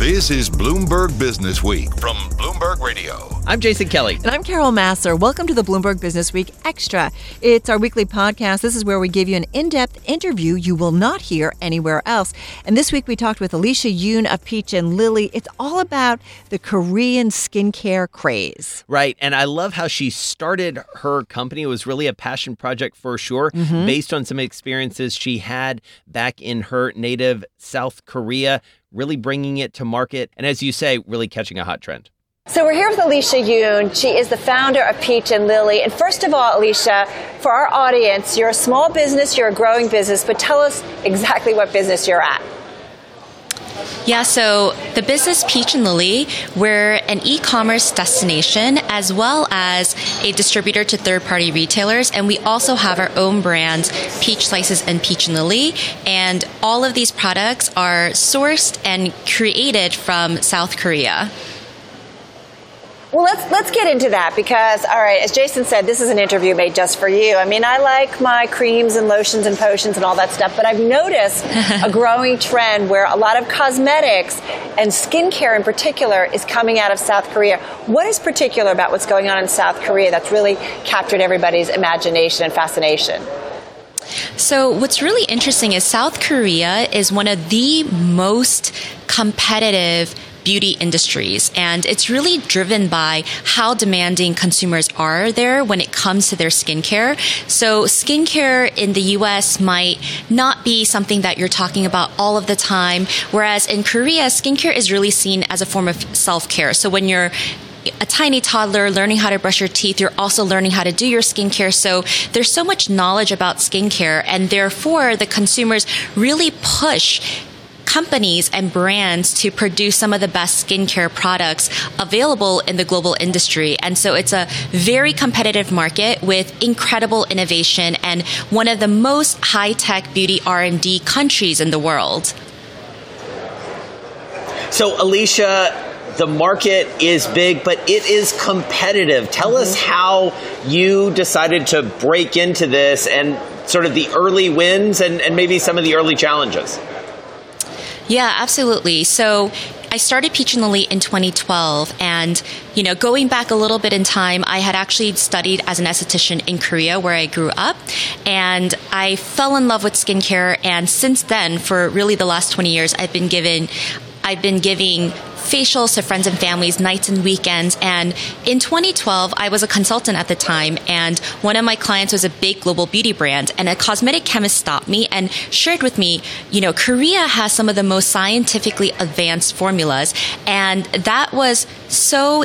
This is Bloomberg Business Week from Bloomberg Radio. I'm Jason Kelly. And I'm Carol Massar. Welcome to the Bloomberg Business Week Extra. It's our weekly podcast. This is where we give you an in-depth interview you will not hear anywhere else. And this week we talked with Alicia Yoon of Peach and Lily. It's all about the Korean skincare craze. Right. And I love how she started her company. It was really a passion project for sure, based on some experiences she had back in her native South Korea, really bringing it to market. And as you say, really catching a hot trend. So we're here with Alicia Yoon. She is the founder of Peach and Lily. And first of all, Alicia, for our audience, you're a small business, you're a growing business, but tell us exactly what business you're at. Yeah, so the business Peach and Lily, we're an e-commerce destination as well as a distributor to third-party retailers, and we also have our own brands, Peach Slices and Peach and Lily, and all of these products are sourced and created from South Korea. Well, let's get into that because, all right, as Jason said, this is an interview made just for you. I mean, I like my creams and lotions and potions and all that stuff, but I've noticed a growing trend where a lot of cosmetics and skincare in particular is coming out of South Korea. What is particular about what's going on in South Korea that's really captured everybody's imagination and fascination? So what's really interesting is South Korea is one of the most competitive beauty industries, and it's really driven by how demanding consumers are there when it comes to their skincare. So skincare in the US might not be something that you're talking about all of the time, whereas in Korea, skincare is really seen as a form of self-care. So when you're a tiny toddler learning how to brush your teeth, you're also learning how to do your skincare. So there's so much knowledge about skincare, and therefore the consumers really push companies and brands to produce some of the best skincare products available in the global industry. And so it's a very competitive market with incredible innovation and one of the most high-tech beauty R&D countries in the world. So Alicia, the market is big, but it is competitive. Tell us how you decided to break into this and sort of the early wins and maybe some of the early challenges. Yeah, absolutely. So I started Peach and Lily in 2012, and going back a little bit in time, I had actually studied as an esthetician in Korea where I grew up, and I fell in love with skincare. And since then, for really the last 20 years, I've been giving facials to friends and families, nights and weekends. And in 2012, I was a consultant at the time, and one of my clients was a big global beauty brand, and a cosmetic chemist stopped me and shared with me, Korea has some of the most scientifically advanced formulas. And that was so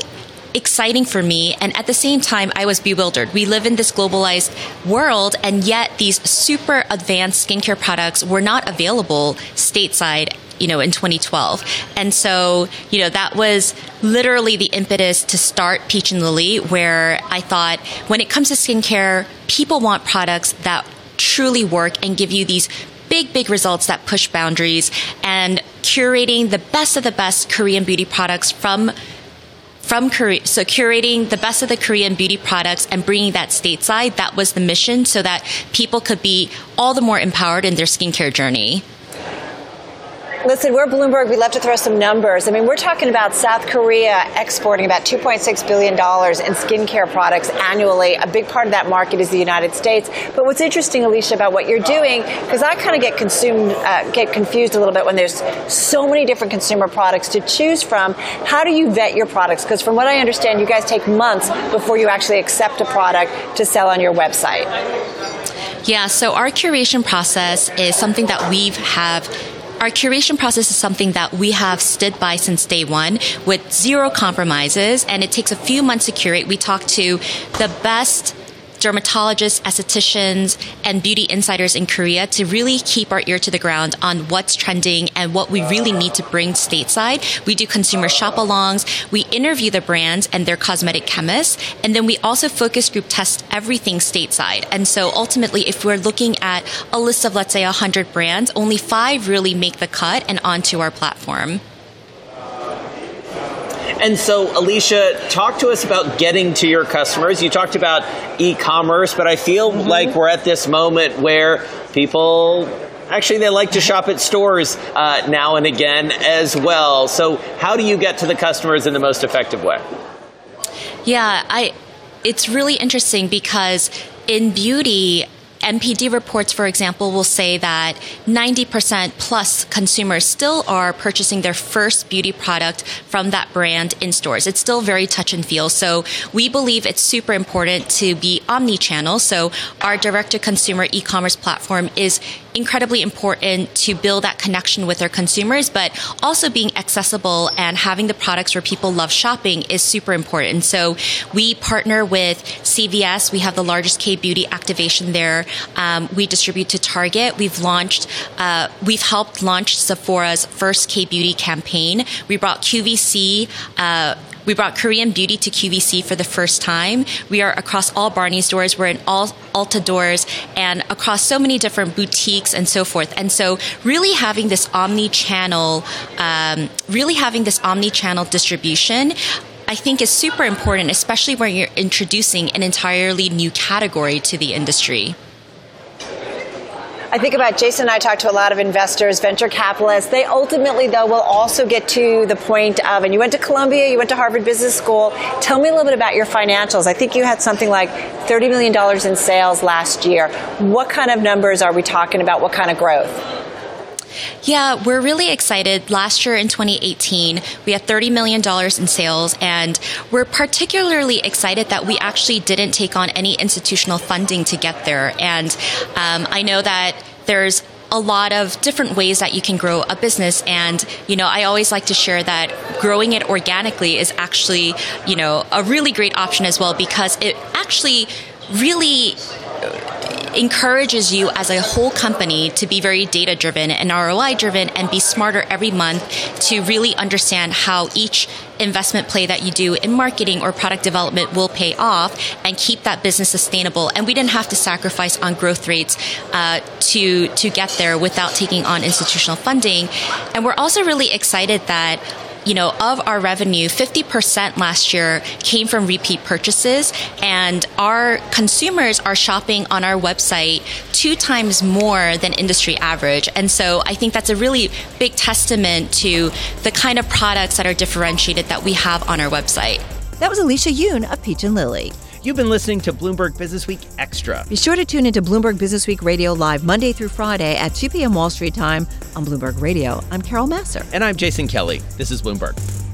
exciting for me, and at the same time I was bewildered. We live in this globalized world, and yet these super advanced skincare products were not available stateside in 2012. And so, that was literally the impetus to start Peach and Lily, where I thought when it comes to skincare, people want products that truly work and give you these big, big results that push boundaries, and curating the best of the best Korean beauty products from Korea. So curating the best of the Korean beauty products and bringing that stateside, that was the mission, so that people could be all the more empowered in their skincare journey. Listen, we're Bloomberg. We love to throw some numbers. I mean, we're talking about South Korea exporting about $2.6 billion in skincare products annually. A big part of that market is the United States. But what's interesting, Alicia, about what you're doing, because I kind of get confused a little bit when there's so many different consumer products to choose from. How do you vet your products? Because from what I understand, you guys take months before you actually accept a product to sell on your website. Yeah, so our curation process is something that we have stood by since day one with zero compromises, and it takes a few months to curate. We talk to the best dermatologists, estheticians, and beauty insiders in Korea to really keep our ear to the ground on what's trending and what we really need to bring stateside. We do consumer shop-alongs. We interview the brands and their cosmetic chemists. And then we also focus group test everything stateside. And so ultimately, if we're looking at a list of, let's say, 100 brands, only 5 really make the cut and onto our platform. And so, Alicia, talk to us about getting to your customers. You talked about e-commerce, but I feel like we're at this moment where people Actually, they like to shop at stores now and again as well. So how do you get to the customers in the most effective way? Yeah, it's really interesting because in beauty, NPD reports, for example, will say that 90% plus consumers still are purchasing their first beauty product from that brand in stores. It's still very touch and feel. So we believe it's super important to be omni-channel. So our direct-to-consumer e-commerce platform is incredibly important to build that connection with their consumers, but also being accessible and having the products where people love shopping is super important. So we partner with CVS. We have the largest K-beauty activation there. We distribute to Target. We've helped launch Sephora's first K-beauty campaign. We brought QVC. We brought Korean beauty to QVC for the first time. We are across all Barney's doors. We're in all Ulta doors and across so many different boutiques and so forth. And so really having this omni-channel distribution, I think, is super important, especially when you're introducing an entirely new category to the industry. I think about Jason and I talk to a lot of investors, venture capitalists. They ultimately, though, will also get to the point of, and you went to Columbia, you went to Harvard Business School. Tell me a little bit about your financials. I think you had something like $30 million in sales last year. What kind of numbers are we talking about? What kind of growth? Yeah, we're really excited. Last year in 2018, we had $30 million in sales, and we're particularly excited that we actually didn't take on any institutional funding to get there. And I know that there's a lot of different ways that you can grow a business. And, I always like to share that growing it organically is actually, a really great option as well, because it actually really encourages you as a whole company to be very data-driven and ROI-driven and be smarter every month to really understand how each investment play that you do in marketing or product development will pay off and keep that business sustainable. And we didn't have to sacrifice on growth rates to get there without taking on institutional funding. And we're also really excited that of our revenue, 50% last year came from repeat purchases, and our consumers are shopping on our website 2 times more than industry average. And so I think that's a really big testament to the kind of products that are differentiated that we have on our website. That was Alicia Yoon of Peach and Lily. You've been listening to Bloomberg Businessweek Extra. Be sure to tune into Bloomberg Businessweek Radio live Monday through Friday at 2 p.m. Wall Street time on Bloomberg Radio. I'm Carol Massar. And I'm Jason Kelly. This is Bloomberg.